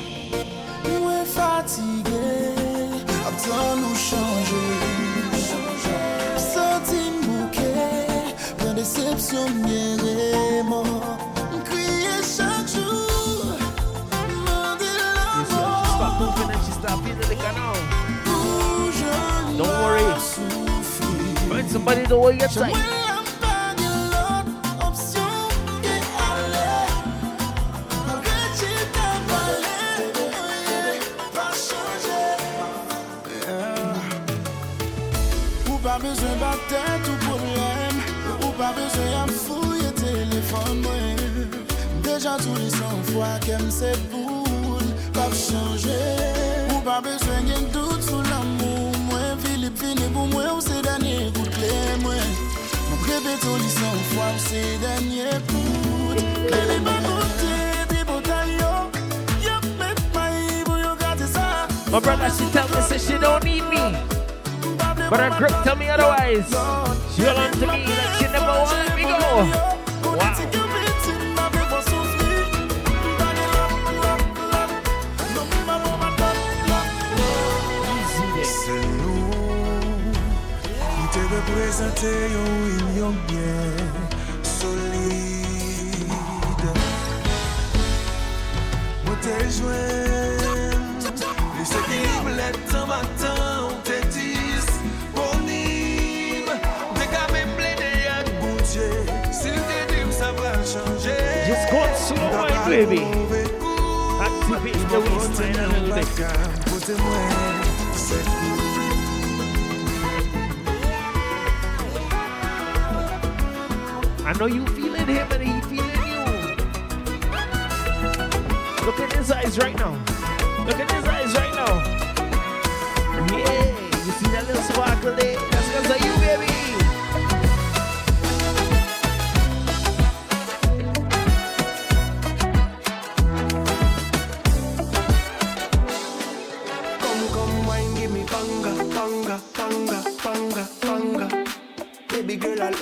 We're fatigués, attends nous changer. Sortir bouquet, plein de déceptions, bien réellement. Crier chaque jour, demander l'amour. She start moving and she start feeling the canal. Don't worry. Find somebody to hold your tight. Besoin de battre tout problème ou pas besoin de fouiller téléphone déjà tous les 100 fois qu'aime cette boule pas changer ou pas besoin de doute sur l'amour moi Philippe fini pour moi ou c'est dernier coup clé moi mon rêve tous les 100 fois c'est dernier coup les bamoté des bataillons y'a même pas eu regarder ça my brother she tell me she don't need me. But her grip tell me otherwise. She will on to me that she never wanted me go. Wow. C'est nous qui te représenter une union bien solide. Moi t'es joué. Les équilibres les temps matin on t'est dit. Just go slow, my baby. Activate the waistline a little bit. I know you feeling him and he feeling you. Look at his eyes right now. Yeah, you see that little sparkle there? That's because of you, baby.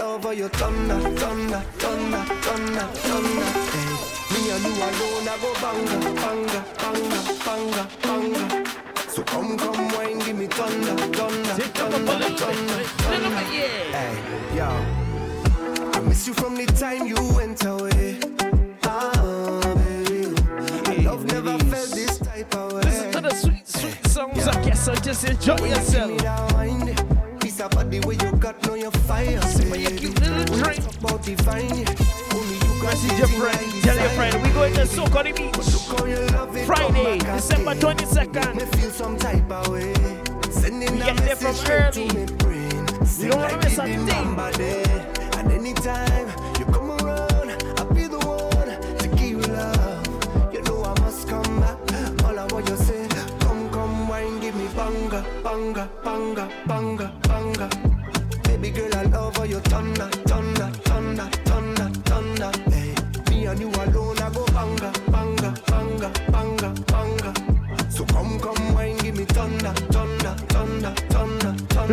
Over your thunder. Hey, me and you alone, I go banga. So come wine, give me thunder. Hey, yo, I miss you from the time you went away. Baby, love never felt this type of way. Listen to the sweet songs. Yeah. I guess I just enjoy yourself. About the way you got no your fire. But you keep little drink about divine. Only you message your friend. Tell your friend we going to Soca on the Beach. Friday, December 22nd. We feel some type of way. Sending a message early. You don't want to miss a thing. At any time you come around, I'll be the one to give you love. You know I must come back. All I want you say, come wine, give me banga. Baby girl, I'll over your thunder. Hey, me and you alone, I go banga. So come wine, give me thunder.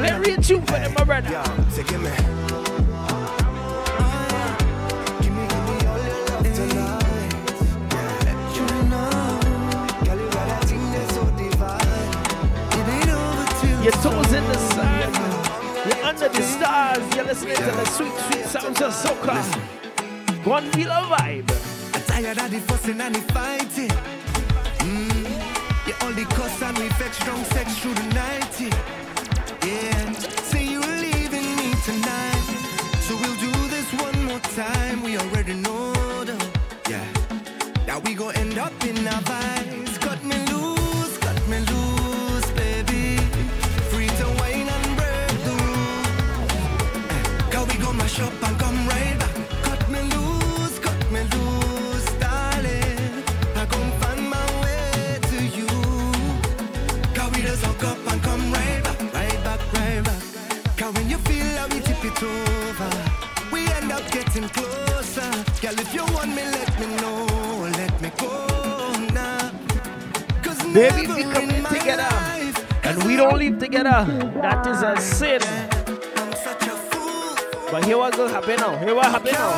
Let me reach you for them, my brother. Yeah, say give me. Give me all your love tonight. Yeah, let you know. Girl, you got that thing that's so divine. Your toes in the sand. You're under the stars, you're listening to the sweet sounds of soca. Go on, feel a vibe. I'm tired of the fussing and the fighting. You only cuss and we vex, strong sex through the night. Yeah, say you leaving me tonight, so we'll do this one more time. We already know the, yeah, now we gon' end up in our vibes. Cut me loose, baby. Free to wine and break the rules. Girl, we gon' mash up and come right back. Cut me loose, darling. I gon' find my way to you. Girl, we just hook up and come right back, right back, right back. Girl, when you feel how we tip it over, we end up getting closer. Girl, if you want me, let me know. Let me go. Baby, we come in together, and we don't leave together. That is a sin. But here what goes happen now. Here what happen now.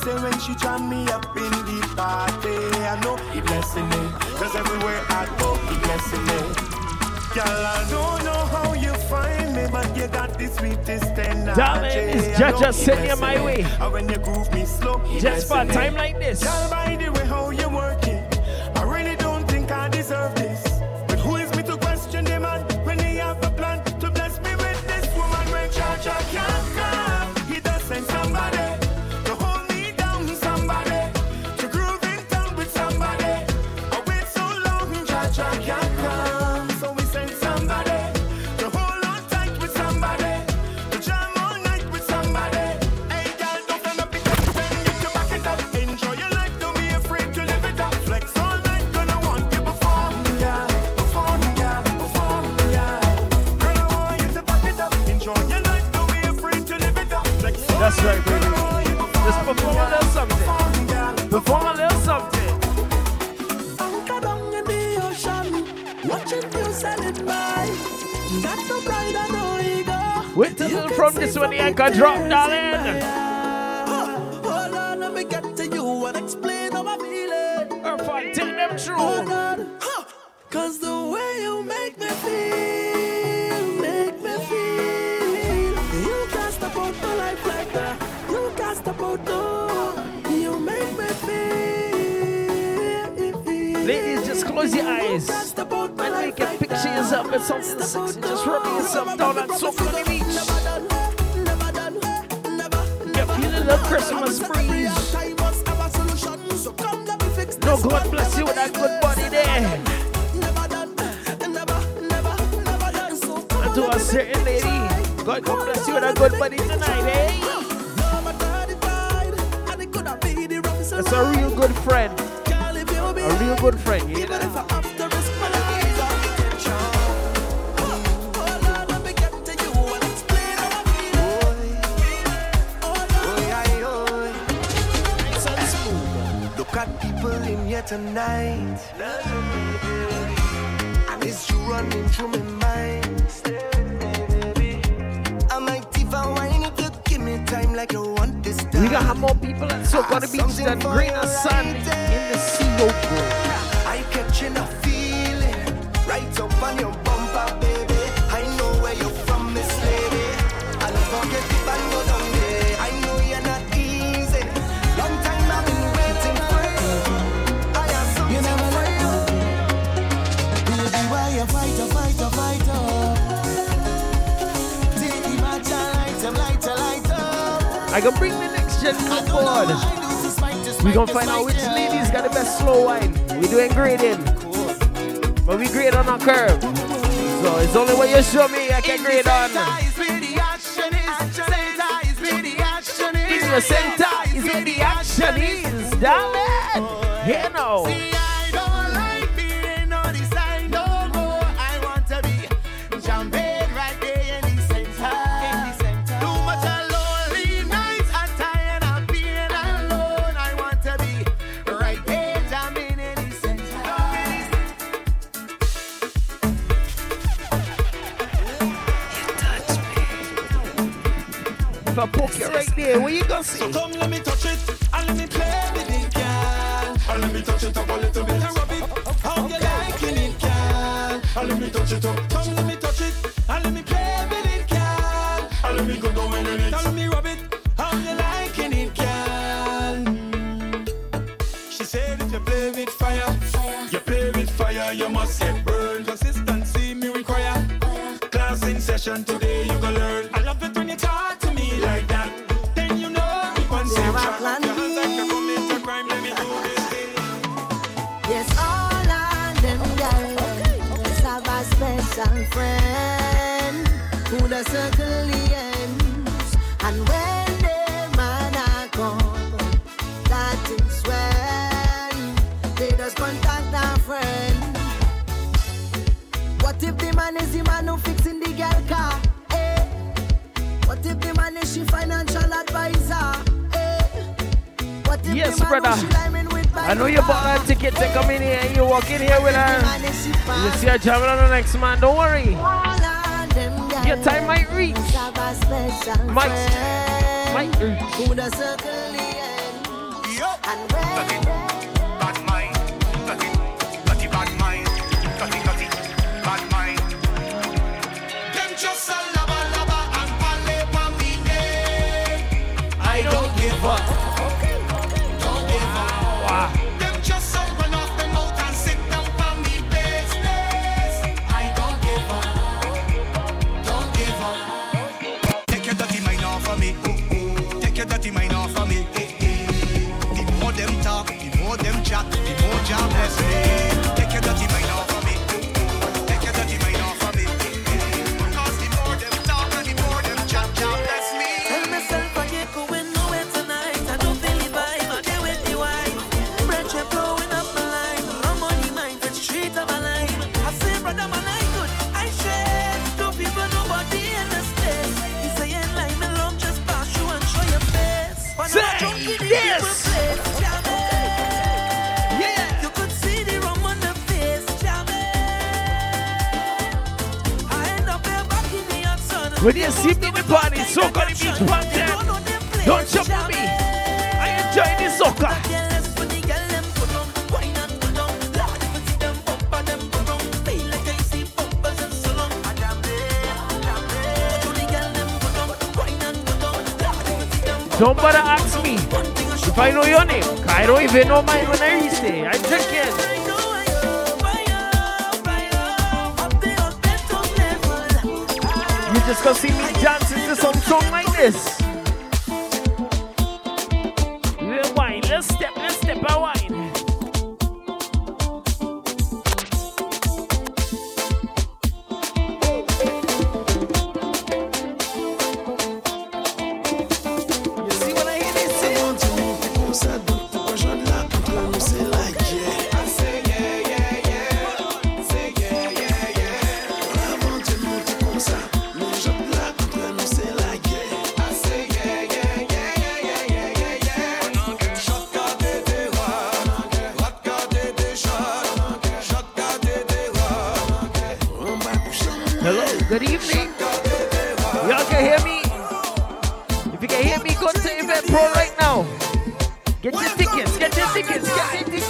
Say when she turn me up in the party, I know he blessing me. 'Cause everywhere I go, he blessing me. Girl, I don't know how you find me, but you got the sweetest energy. Darling, it's just send you my way. And when you groove me slow, just for a time like this. Girl, by the way, how you working? I really don't think I deserve this. But who is me to question the man when he have a plan to bless me with this woman? When Cha-Cha can't come, he does send somebody to hold me down, somebody to groove in town with somebody. I wait so long, Cha-Cha can't come, so we send somebody to hold on tight with somebody, to jam all night with somebody. Hey girl, don't turn up it up, then get your back it up. Enjoy your life, don't be afraid to live it up. Flex on. That's right, baby. Just perform a little something. Perform a little something. Anchor down in the ocean, watching you sail it by. Got no pride and no ego. Wait till from this when the anchor drop, darling. Hold on, let me get to you and explain how I'm feeling. Or for tell them true. Oh God, huh. 'Cause the way you make me feel. Ladies, just close your eyes and make a picture yourself with something sexy. Just rub yourself down at Soca on the Beach. You're feeling the Christmas breeze. No, God bless you with that good body there. And to a certain lady, God bless you with that good body tonight, eh? That's a real good friend. A real good friend. You know? Look at people in here tonight. And it's you running through my mind. I might even whine if you give me time like you want this time. We gotta have more people at Soca on the Beach than grain of sand in the sea. I catching a feeling right up on your bumper, baby. I know where you're from, Miss Lady. I'll forget if I go down there. I know you're not easy. Long time I've been waiting for you. I have something you never for you. Baby, why you fight up? Take the match and light up. I can bring the next gen on board. We're gonna find out which ladies got the best slow wine. We're doing grading. But we grade on our curve. So it's only what you show me I can grade on. In the center is where the action is. Damn it! Here now. If I poke you right there, where you gonna see? So come let me touch it, and let me play with it, girl. And let me touch it up a little bit and rub it. How you liking it, girl? And let me touch it up. Come let me touch it, and let me play with it, girl. And let me go down in it. Now let me rub it. How you liking it, girl? She said if you play with fire, you play with fire. fire, you must get burned. Consistency, me require. Class in session today, you can learn. I love it when you talk to me like that. Then you know keep on saying track. Your hands like you commit a crime, let me do this thing. Yes, all of them girls okay. Have a special friend who the circle the ends. And when they man are gone, that is when they just contact our friend. What if the man is the man who fixing the girl car? Eh? What if the man is she financial advisor? Eh? What if yes, the man brother. She climbing with I know you bought her ticket to come in here and you walk in here with her. You see her traveling on the next man, don't worry. Your time might reach. Might reach. Yup. When you see me in the party, Soca on the Beach party, don't jump to me. I enjoy the soca. Don't bother ask me if I know your name. I don't even know mine when I reach there. I just can't. Just gonna see me dancing to some song like this. Rewind, let's step, rewind. You see when I hear this thing? Like yeah. I say yeah, yeah, yeah. Say yeah, yeah, yeah. Good evening. Y'all can hear me? If you can hear me, go to Event Pro right now. Get your tickets, get your tickets, get your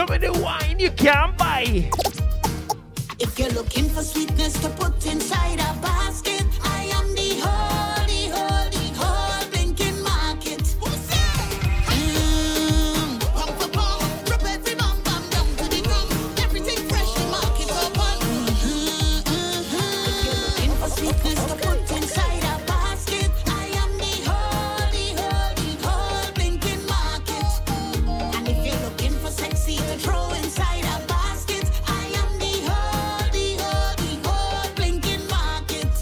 some of the wine you can't buy. If you're looking for sweetness to put inside a basket, I am the holy, holy, whole blinking market. Who's that? Pump for pump, drop every bum bum down to the ground. Everything fresh in market for pun. If you're looking for sweetness to put inside a basket, I am the holy, holy, whole blinking market. And if you're looking for sexy to throw inside a basket, I am the whole blinking market.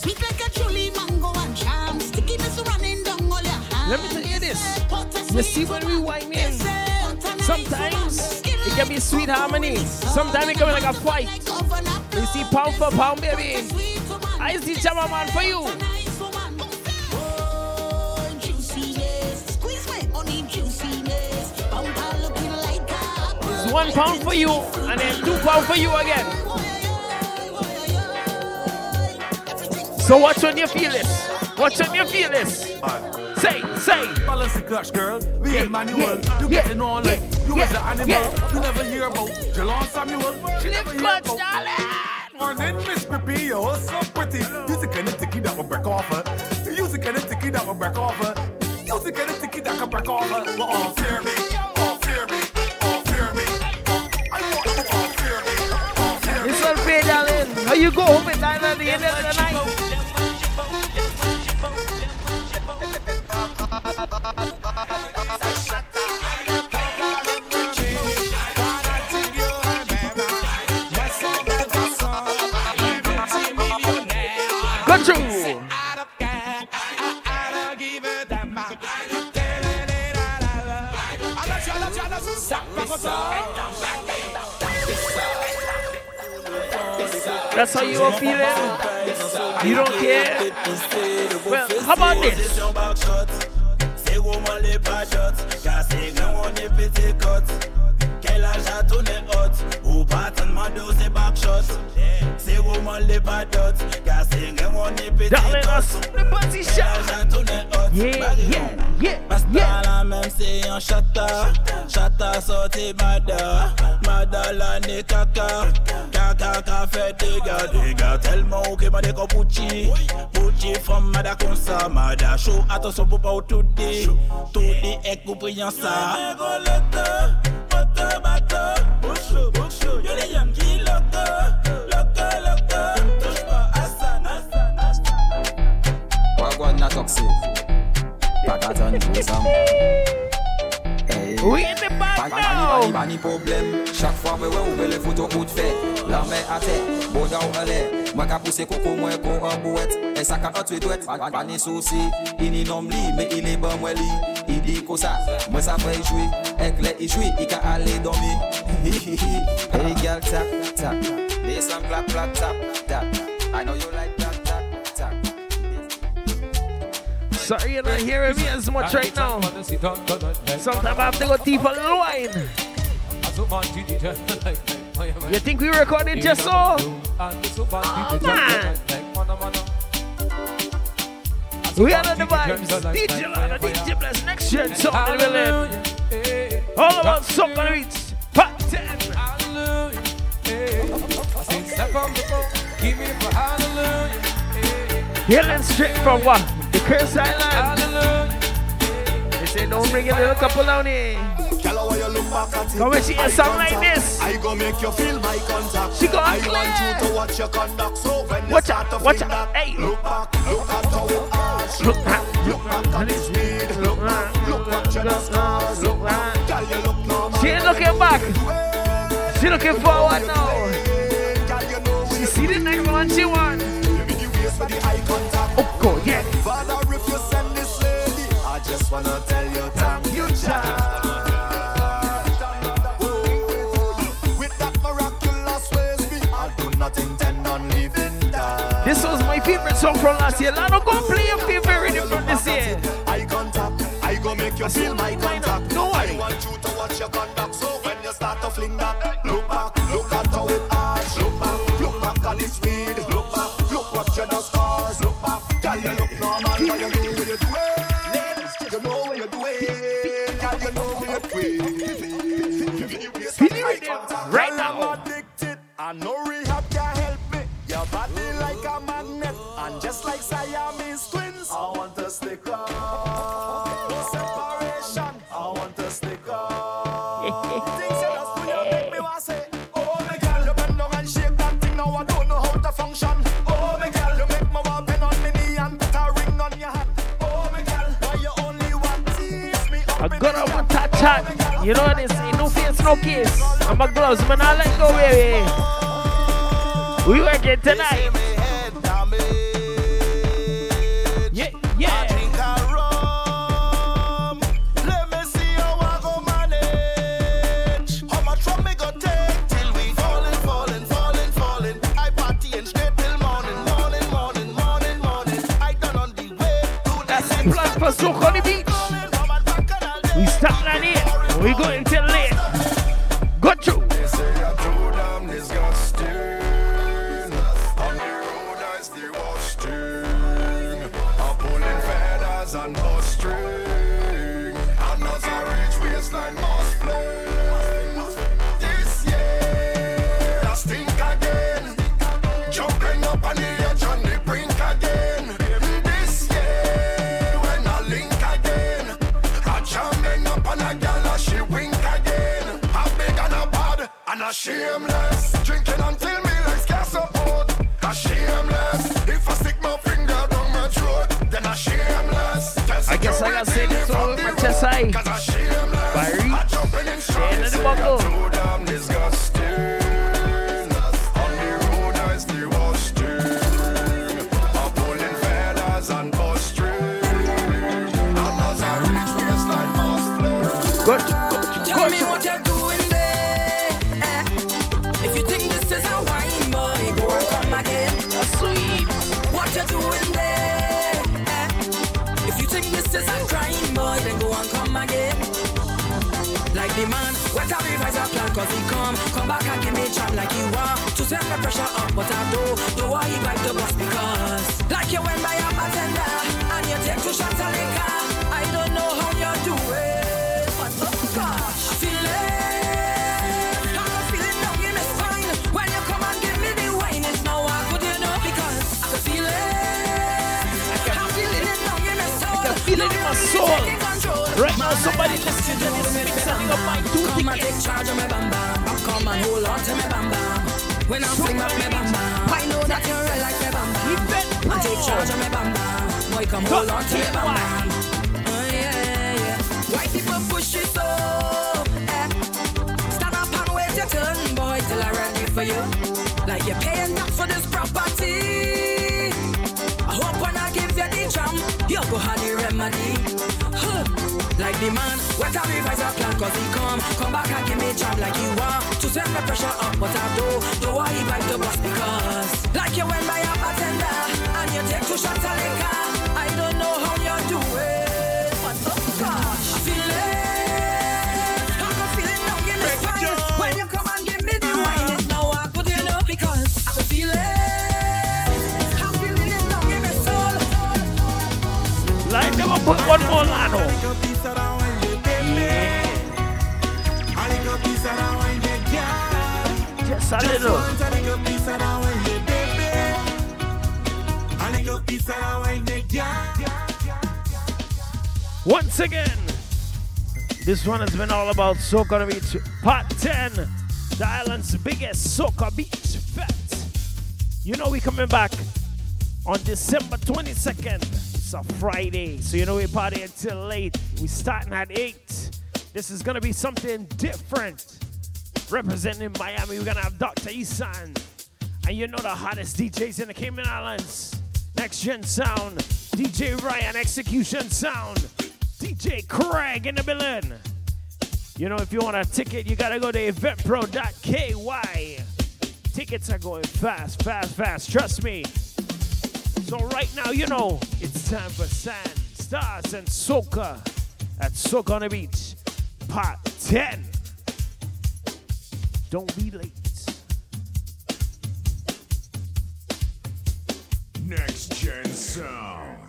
Sweet like a truly mango and charm, stickiness running down all your hands. Let me tell you this. You see when we whine in, sometimes it can be sweet harmony. Sometimes it can be like a fight. You see pound for pound, baby. I see Jama Man for you. It's £1 for you and then £2 for you again. So watch when you feel this. Watch when you feel this. Say. Balance the clutch, girl. We ain't manual. You getting on like you as an animal. You never hear about Jalon Samuel. She never hear about. Morning, Miss Pippi. You're so pretty. You the kind of ticky that will break off her. You the kind of ticky that will break off her. You the kind of ticky that can break off her. But all fear me. All fear me. All fear me. I want to all fear me. All fear me. It's all fair, darling. How you go home at 9 at the end of the night? That's how you are feeling. You don't care. Well, how about this? Darling, us the party shot. Yeah. Kaka fait des gars tellement ok ma déco Pucci from Madaconsa Mada show attention pour pas au tout dit est comprenant ça Oui, c'est pas grave. Pas de problème. Chaque fois que vous voulez les photos, vous faites. La main à terre, bon dans l'air. Moi, je pousse coco, moi, pour un bouette. Et ça, quand tu dois être, pas de soucis. Il n'y nomme li, mais il est bon, moi, li. Il dit comme ça, moi, ça va y jouer. Avec les, il joue, il va aller dormir. Hey, girl, tap, tap. Des sang, clap, clap, tap, tap. I know you like that, tap, tap. Sorry you're not hearing me as much right now. Sometimes I have to go deeper in the wine. You think we recorded just so? Oh, man. We are on the vibes. DJ Lana, DJ Bless, Next Gen Sound. All about Soca on the Beach. Part 10. Hailing straight from what? Chris Island. They say don't bring your little couple down here. Come and see a song like this. I go make you feel my contact. She gonna clear. I want you to watch your conduct. So when you start to feel that, hey. Look at how it arch. Look back at his need. Look back to the stars. Look back. Girl, you look normal. She ain't looking back. She looking forward now. She see the next one she want. Oh God, yeah. Father, if you send this lady, I just wanna tell you thank you, child. With that miraculous ways, I do not intend on leaving that. This was my favorite song from last year. Lano, go play your favorite rhythm from this year. I contact, I go make you feel my contact. No worry. I want you to watch your conduct, so when you start to fling that, look back, look at how it arch, look back on its speed, look back. Watch the stars, look back, girl, you look normal, girl, you know what you're doing, you know what you're doing, girl, you know what you're doing. and no rehab can help me. Your body like a magnet, and just like Siamese twins, I want to stick up. No separation, I want to stick up. Things you just do, you make me want to say, oh my girl, you bend down and shake that thing. Now I don't know how to function. Oh my girl, you make my walk bend on my knee and put a ring on your hand. Oh my girl, why you only want to tease me? I gotta want that chat. You know this, no face, no case. I'm a gloves man, I let go, baby. We working tonight. Yeah, yeah. I drink a rum. Let me see how I go manage. How much rum me go take till we falling. I party and straight till morning. I turn on the way to that's the plan for Soca on the Beach. We stop like it. We go until late. Got you. Shameless, drinking until me legs can't support. I'm shameless. If I stick my finger down my throat, then I'm shameless. Just I guess I gotta say this all with my chest high. Cause I'm shameless. Barry, I'm jumping in strong. And the buckle. I'm too damn disgusting. On the road I still was stream. I'm pulling feathers and bus stream. And as I reach waistline, must flow. Good. Tell me what you're doing. Doing there. If you think this is a crime, boy, then go and come again. Like the man, what a revisor plan, cause he come back and give me chop like you want. To set my pressure up, but I do why he bite the bus because like you went by a bartender, and you take two shots of liquor. I don't know how you do it, but oh gosh, I feel it. Right now, somebody listen to this mix and up my two tickets. Come and take charge of my bam bam. Come and hold on to my bam bam. When I sing up my bam bam, I know that you really like my bam bam. Event take charge of my bam bam. Boy, come hold on to my bam bam. Oh yeah. White people push you so. Stand up and wait your turn, boy, till I ready for you. Like you're paying up for this property. I hope when I give you the jump, you'll go have the remedy. Like the man, what a revisor plan, cause he come back and give me job like you want. To set my pressure up, but I do why he bite the bus because like you went by a bartender, and you take two shots of liquor. I don't know how you do it, but oh gosh, I feel it. I can feel it now in the spine. When you come and give me the wine, it's now I put it up because I can feel it. I'm feeling it now in the soul. Like them I put one more line on. Just a little. Once again, this one has been all about Soca on the Beach, Part 10, the island's biggest Soca Beach Fest. You know we're coming back on December 22nd. It's a Friday, so you know we party until late. We're starting at 8. This is gonna be something different. Representing Miami, we're gonna have Dr. Isan. And you know the hottest DJs in the Cayman Islands. Next Gen Sound, DJ Ryan, Execution Sound, DJ Craig in the building. You know, if you want a ticket, you gotta go to eventpro.ky. Tickets are going fast, trust me. So right now, you know, it's time for Sandstar and Soca at Soca on the Beach. Part 10. Don't be late. Next Gen Sound.